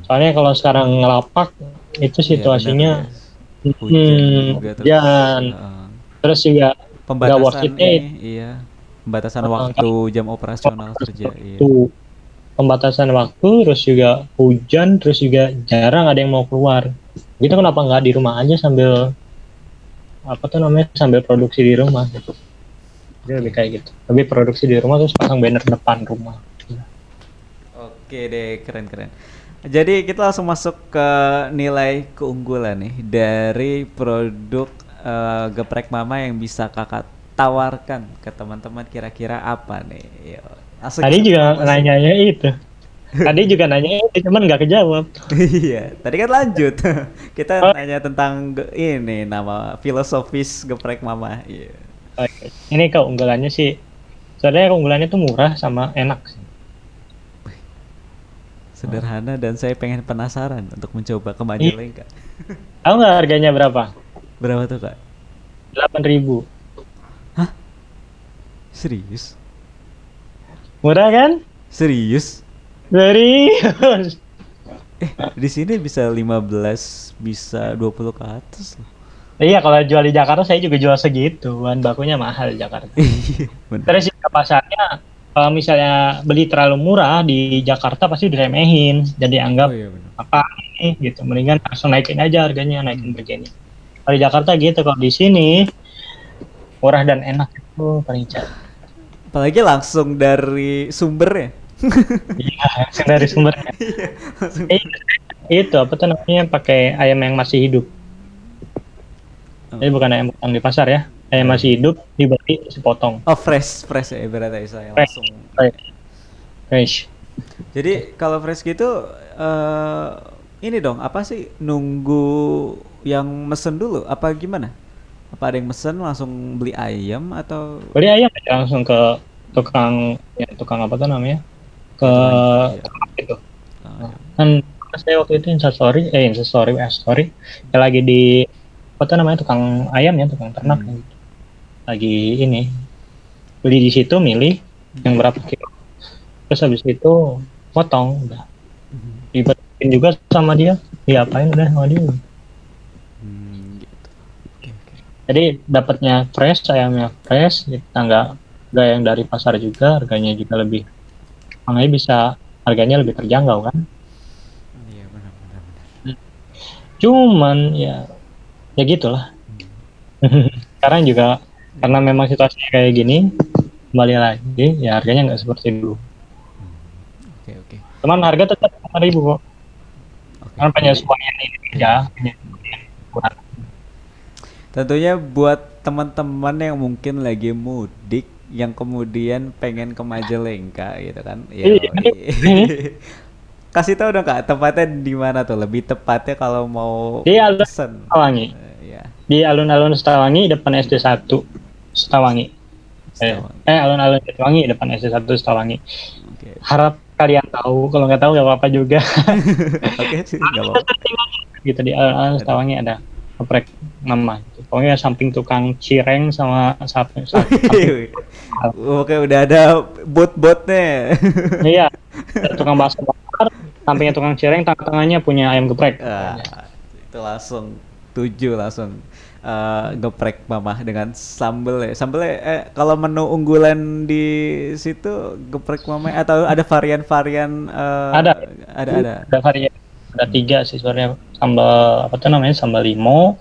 Soalnya kalau sekarang ngelapak itu situasinya hujan. Terus juga nggak worth it. Pembatasan waktu jam operasional kerja. Pembatasan waktu, terus juga hujan, terus juga jarang ada yang mau keluar. Gitu kenapa nggak di rumah aja sambil sambil produksi di rumah gitu. Jadi lebih kayak gitu. Lebih produksi di rumah terus pasang banner depan rumah. Oke deh, keren. Jadi kita langsung masuk ke nilai keunggulan nih dari produk Geprek Mama yang bisa kakak tawarkan ke teman-teman, kira-kira apa nih? Yo. Tadi juga nanya itu. Cuman nggak kejawab. Iya, tadi kan lanjut. Kita nanya tentang ini nama filosofis Geprek Mama. Iya. Okay. Ini keunggulannya sih. Soalnya keunggulannya tuh murah sama enak. Sederhana dan saya pengen penasaran untuk mencoba ke Majalengka. Tahu nggak harganya berapa? Berapa tuh kak? 8.000. Hah? Serius? Murah kan? Serius? Serius. Di sini bisa 15, bisa 20 ke atas loh. Iya, kalau jual di Jakarta saya juga jual segitu. Bahan bakunya mahal di Jakarta. Terus ke pasarnya, kalau misalnya beli terlalu murah di Jakarta pasti diremehin, jadi anggap apa ini gitu. Mendingan langsung naikin aja harganya, naikin begini. Kalau di Jakarta gitu, kalau di sini murah dan enak itu paling cocok. Apalagi langsung dari sumbernya. Iya, langsung dari sumbernya. Itu apa tuh namanya, pakai ayam yang masih hidup. Jadi bukan ayam potong di pasar ya, ayam masih hidup dibeli sepotong. Oh fresh ya berarti saya langsung. Fresh. Jadi kalau fresh gitu ini dong apa sih, nunggu yang mesen dulu apa gimana? Apa ada yang mesen langsung beli ayam atau? Beli ayam aja langsung ke tukang, ya tukang apa tuh namanya? Ke itu. Oh, kan saya waktu itu instastory yang lagi di apa namanya tukang ayam ya, tukang ternak gitu. Lagi ini beli di situ, milih yang berapa kilo, terus habis itu potong udah. Dibantuin juga sama dia, diapain udah sama dia. Gitu. Okay. Jadi dapatnya fresh, ayamnya fresh, kita nggak yang dari pasar juga, harganya juga lebih, makanya bisa harganya lebih terjangkau kan? Iya benar. Cuman ya gitulah. Sekarang juga karena memang situasinya kayak gini, kembali lagi ya harganya nggak seperti dulu. Oke. Cuman harga tetap 5.000 kok. Karena penyesuaian ini aja. Tentunya buat teman-teman yang mungkin lagi mudik, yang kemudian pengen ke Majalengka gitu kan? Iya. Kasih tahu dong kak, tempatnya di mana tuh? Lebih tepatnya kalau mau pesen. Di alun-alun Setawangi depan SD 1 Setawangi. Alun-alun Setawangi depan SD 1 Setawangi. Okay. Harap kalian tahu, kalau nggak tahu nggak apa-apa juga. Oke sih, nggak apa-apa. Gitu di alun-alun Setawangi ada Geprek Mama. Pokoknya samping tukang cireng sama sapi. Oke, udah ada bot-botnya. Iya, tukang bakso bakar, sampingnya tukang cireng, tengah-tengahnya punya ayam geprek. Itu langsung. 7 langsung geprek mamah dengan sambelnya kalau menu unggulan di situ geprek mamah atau ada varian-varian ada varian, ada 3 sih sebenarnya. Sambal apa tuh namanya, sambal limo,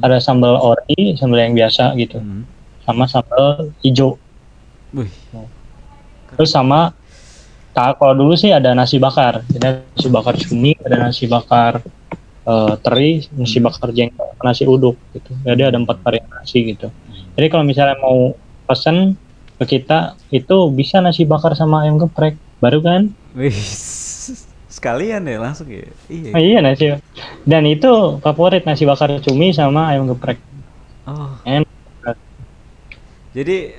ada sambal ori, sambal yang biasa gitu, sama sambal hijau. Terus sama kalau dulu sih ada nasi bakar, ada nasi bakar cumi, ada nasi bakar teri, nasi bakar jengkol, nasi uduk gitu. Jadi ada 4 variasi gitu. Jadi kalau misalnya mau pesan ke kita itu bisa nasi bakar sama ayam geprek, baru kan? Wih, sekalian ya langsung ya. Iya nasi. Dan itu favorit, nasi bakar cumi sama ayam geprek. Oh. Jadi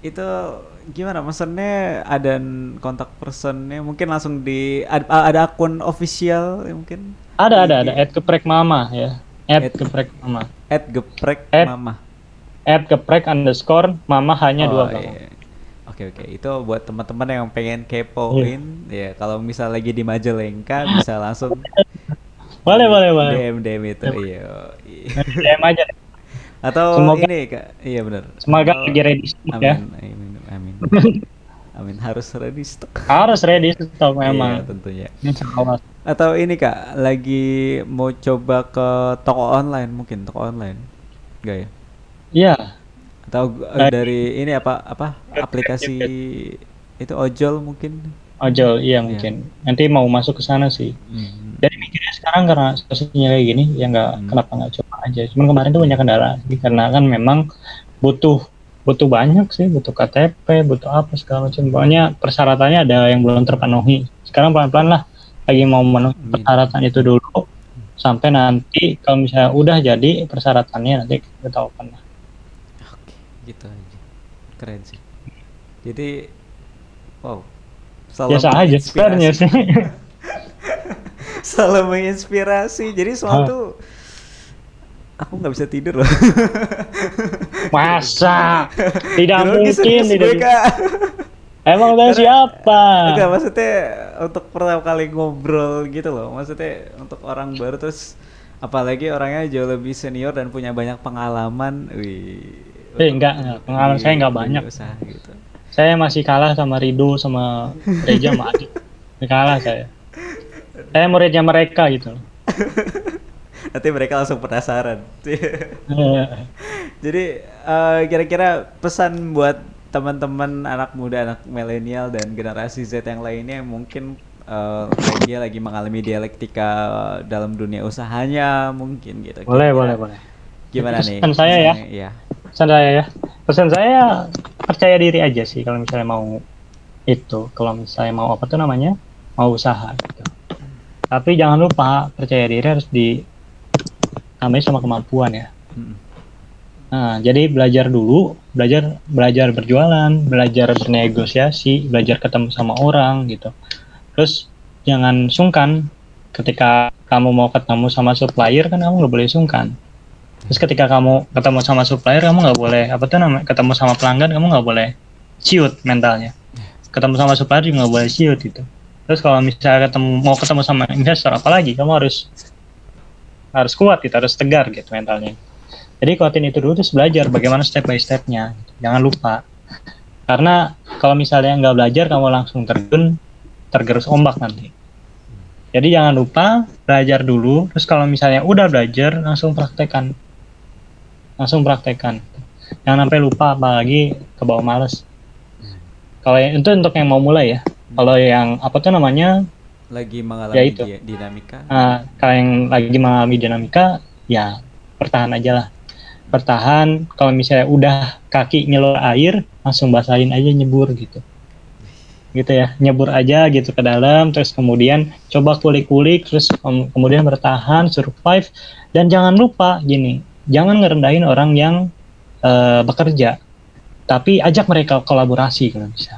itu gimana pesannya, ada kontak personnya mungkin langsung di ada akun official ya, mungkin ada @geprekmama ya, @geprekmama @geprek_mama hanya 2. Oke. Itu buat teman-teman yang pengen kepoin ya, kalau misal lagi di Majalengka bisa langsung boleh DM itu DM aja deh. Atau semoga, ini kak, iya benar. Semoga lagi ready stock ya. Amin. Harus ready stock. Harus ready stock memang. Iya tentunya. Atau ini kak, lagi mau coba ke toko online. Enggak ya? Iya. Atau dari ini apa aplikasi itu ojol mungkin? Ojol iya mungkin. Ya. Nanti mau masuk ke sana sih. Jadi mikirnya sekarang karena situasinya kayak gini ya kenapa nggak coba aja. Cuman kemarin tuh banyak kendala sih, karena kan memang butuh banyak sih, butuh KTP, butuh apa segala macam. Pokoknya persyaratannya ada yang belum terpenuhi. Sekarang pelan-pelan lah lagi mau memenuhi persyaratan itu dulu, sampai nanti kalau misalnya udah jadi persyaratannya nanti kita tahu kan. Oke, gitu aja. Keren sih. Jadi wow. Biasa aja sebenarnya sih. Selalu menginspirasi. Jadi suatu aku nggak bisa tidur loh. Masa? Tidak mungkin tidak. Emang udah siapa? Enggak, maksudnya untuk pertama kali ngobrol gitu loh. Maksudnya untuk orang baru, terus apalagi orangnya jauh lebih senior dan punya banyak pengalaman. Wih. Enggak. Pengalaman saya enggak banyak. Usaha, gitu. Saya masih kalah sama Rido, sama Regi, sama Adit. Kalah saya. Saya muridnya mereka gitu. Nanti mereka langsung penasaran. Jadi kira-kira pesan buat teman-teman anak muda, anak milenial dan generasi Z yang lainnya yang mungkin dia lagi mengalami dialektika dalam dunia usahanya mungkin gitu. Boleh. Gimana nih? Pesan saya ya. Pesan saya percaya diri aja sih kalau misalnya mau itu, kalau misalnya mau apa tuh namanya, mau usaha gitu. Tapi jangan lupa percaya diri harus ditambahin sama kemampuan ya. Nah, jadi belajar dulu, belajar berjualan, belajar bernegosiasi, belajar ketemu sama orang gitu. Terus jangan sungkan ketika kamu mau ketemu sama supplier, kan kamu nggak boleh sungkan. Terus ketika kamu ketemu sama supplier, kamu nggak boleh ketemu sama pelanggan, kamu nggak boleh ciut mentalnya. Ketemu sama supplier juga nggak boleh ciut gitu. Terus kalau misalnya mau ketemu sama investor, apalagi kamu harus kuat gitu, harus tegar gitu mentalnya. Jadi kuatin itu dulu, terus belajar bagaimana step by stepnya. Jangan lupa, karena kalau misalnya nggak belajar, kamu langsung tergerus ombak nanti. Jadi jangan lupa belajar dulu. Terus kalau misalnya udah belajar, langsung praktekan. Jangan sampai lupa, apalagi ke bawah males. Kalau itu untuk yang mau mulai ya. Kalau yang lagi mengalami dinamika. Kalau yang lagi mengalami dinamika, ya pertahan aja lah. Bertahan, kalau misalnya udah kaki nyelur air, langsung basahin aja, nyebur gitu ya, nyebur aja gitu ke dalam, terus kemudian coba kulik-kulik, terus kemudian bertahan, survive, dan jangan lupa gini, jangan ngerendahin orang yang bekerja, tapi ajak mereka kolaborasi kalau bisa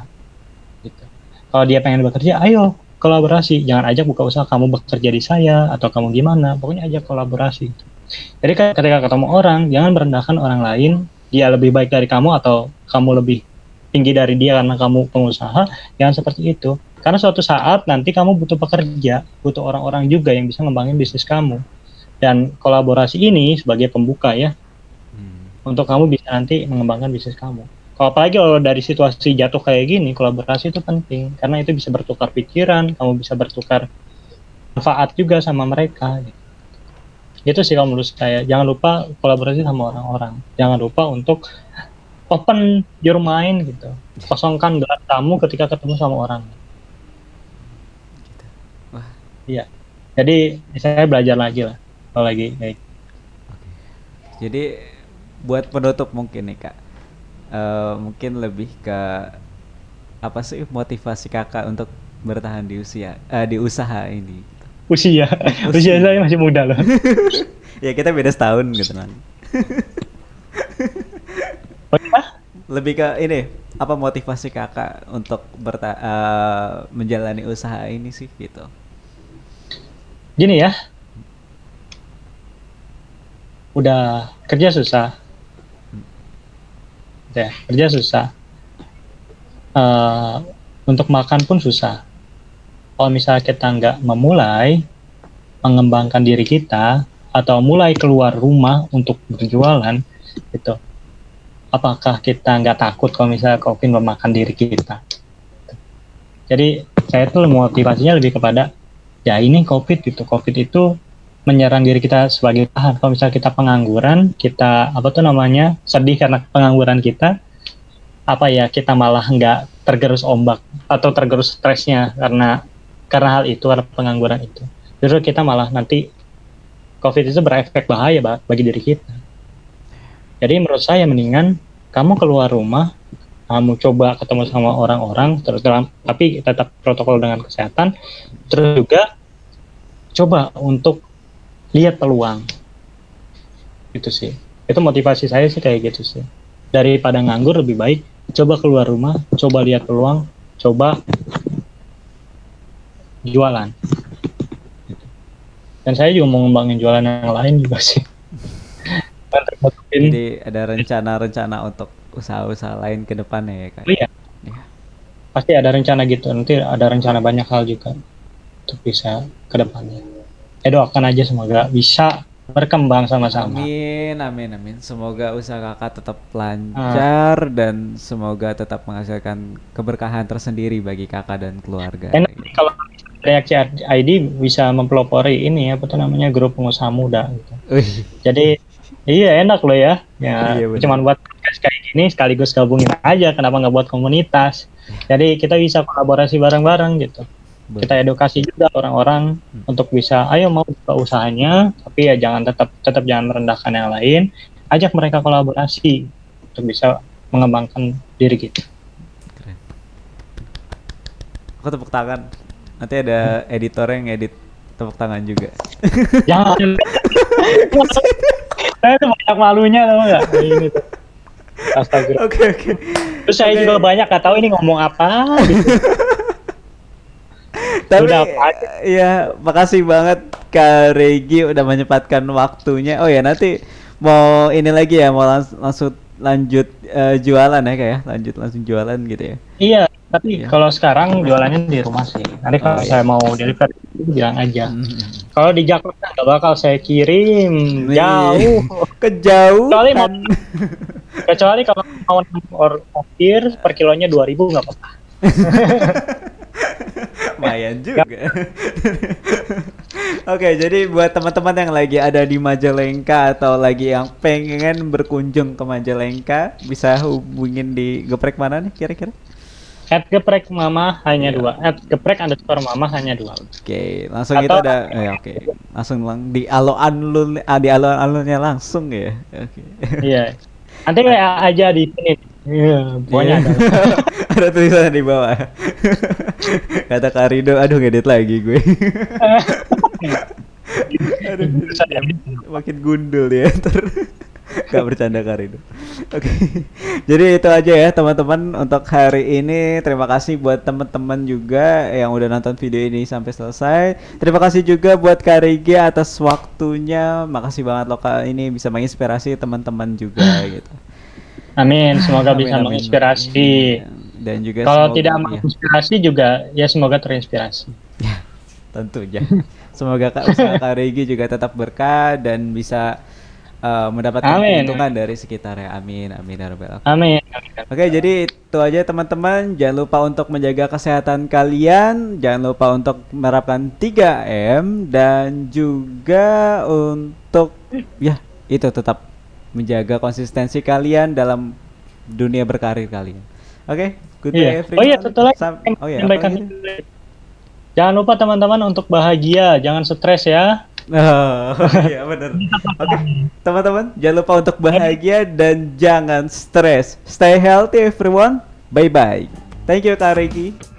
gitu. Kalau dia pengen bekerja, ayo kolaborasi, jangan ajak buka usaha, kamu bekerja di saya, atau kamu gimana, pokoknya ajak kolaborasi gitu. Jadi ketika ketemu orang, jangan merendahkan orang lain, dia lebih baik dari kamu atau kamu lebih tinggi dari dia karena kamu pengusaha, jangan seperti itu. Karena suatu saat nanti kamu butuh pekerja, butuh orang-orang juga yang bisa ngembangin bisnis kamu. Dan kolaborasi ini sebagai pembuka ya, untuk kamu bisa nanti mengembangkan bisnis kamu. Kalau apalagi kalau dari situasi jatuh kayak gini, kolaborasi itu penting, karena itu bisa bertukar pikiran, kamu bisa bertukar manfaat juga sama mereka gitu. Itu sih kalau menurut saya, jangan lupa kolaborasi sama orang-orang, jangan lupa untuk open your mind gitu, kosongkan gelas tamu ketika ketemu sama orang. Iya, jadi saya belajar lagi lah kalau lagi kayak. Jadi buat penutup mungkin nih Kak, mungkin lebih ke apa sih motivasi Kakak untuk bertahan di usaha ini? Usia saya masih muda loh. Ya kita beda setahun gitu kan. Lebih ke ini, apa motivasi Kakak untuk menjalani usaha ini sih gitu? Gini ya, udah kerja susah, untuk makan pun susah. Kalau misalnya kita nggak memulai mengembangkan diri kita atau mulai keluar rumah untuk berjualan gitu, apakah kita nggak takut kalau misalnya COVID memakan diri kita? Jadi saya tuh motivasinya lebih kepada ya ini COVID gitu, COVID itu menyerang diri kita sebagai bahan. Kalau misalnya kita pengangguran, kita sedih karena pengangguran kita, apa ya, kita malah nggak tergerus ombak atau tergerus stresnya karena hal itu, karena pengangguran itu. Justru kita malah nanti COVID itu berefek bahaya bagi diri kita. Jadi menurut saya mendingan kamu keluar rumah, kamu coba ketemu sama orang-orang, tapi tetap protokol dengan kesehatan. Terus juga coba untuk lihat peluang. Itu sih. Itu motivasi saya sih kayak gitu sih. Daripada nganggur lebih baik coba keluar rumah, coba lihat peluang, coba jualan. Dan saya juga mau ngembangin jualan yang lain juga sih. Jadi ada rencana-rencana untuk usaha-usaha lain ke depannya ya Kak? Iya. Ya. Pasti ada rencana gitu. Nanti ada rencana banyak hal juga untuk bisa ke depannya. Ya doakan aja semoga bisa berkembang sama-sama. Amin, amin, amin. Semoga usaha kakak tetap lancar dan semoga tetap menghasilkan keberkahan tersendiri bagi kakak dan keluarga. Enak gitu. Kalau Reaksi ID bisa mempelopori ini ya, apa namanya, grup pengusaha muda gitu. Jadi iya enak loh ya. Ya iya, cuman buat kayak gini sekaligus gabungin aja. Kenapa nggak buat komunitas? Jadi kita bisa kolaborasi bareng-bareng gitu. Kita edukasi juga orang-orang untuk bisa ayo mau buka usahanya, tapi ya jangan tetap jangan merendahkan yang lain, ajak mereka kolaborasi untuk bisa mengembangkan diri kita. Keren. Aku tepuk tangan. Nanti ada editor yang edit tepuk tangan juga. Jangan. Saya tuh banyak malunya tau nggak? Astagfirullah. Oke. Terus saya juga banyak nggak tahu ini ngomong apa. Gitu. Tapi ya makasih banget Kak Regi udah menyempatkan waktunya. Oh ya nanti mau ini lagi ya, mau lanjut jualan ya Kak ya, langsung jualan gitu ya. Iya, tapi kalau sekarang jualannya di rumah sih. Nanti kalau saya mau deliver bilang aja. Kalau di Jakarta nggak bakal saya kirim jauh kejauhan. Kecuali kalau mau order per kilonya 2.000 nggak apa-apa. Lumayan juga. Oke, jadi buat teman-teman yang lagi ada di Majalengka atau lagi yang pengen berkunjung ke Majalengka, bisa hubungin di Geprek mana nih kira-kira? @geprek_mama hanya 2. Oke, langsung atau itu ada. Oke. Langsung di alon-alonnya langsung ya. Oke. Iya. Nanti aja di sini. Iya, banyak. Ada tulisan di bawah. Kata Kak Rido, aduh ngedit lagi gue. Aduh, makin gundul ya ntar. Gak bercanda Kak Rido. Oke. Jadi itu aja ya teman-teman untuk hari ini. Terima kasih buat teman-teman juga yang udah nonton video ini sampai selesai. Terima kasih juga buat Kak Regi atas waktunya. Makasih banget loh Kak, ini bisa menginspirasi teman-teman juga gitu. Amin, semoga bisa menginspirasi. Dan juga kalau tidak menginspirasi juga ya semoga terinspirasi. Ya, tentunya. Semoga usaha Kak Regi juga tetap berkah dan bisa mendapatkan keuntungan dari sekitarnya. Amin, amin ya rabbal alamin. Oke, jadi itu aja teman-teman. Jangan lupa untuk menjaga kesehatan kalian, jangan lupa untuk menerapkan 3M dan juga untuk ya itu tetap menjaga konsistensi kalian dalam dunia berkarir kalian. Oke, good day everyone. Oh iya, satu lagi. Jangan lupa teman-teman untuk bahagia, jangan stres ya. Oh, iya benar. Oke, teman-teman, jangan lupa untuk bahagia dan jangan stres. Stay healthy everyone. Bye bye. Thank you Kak Regi.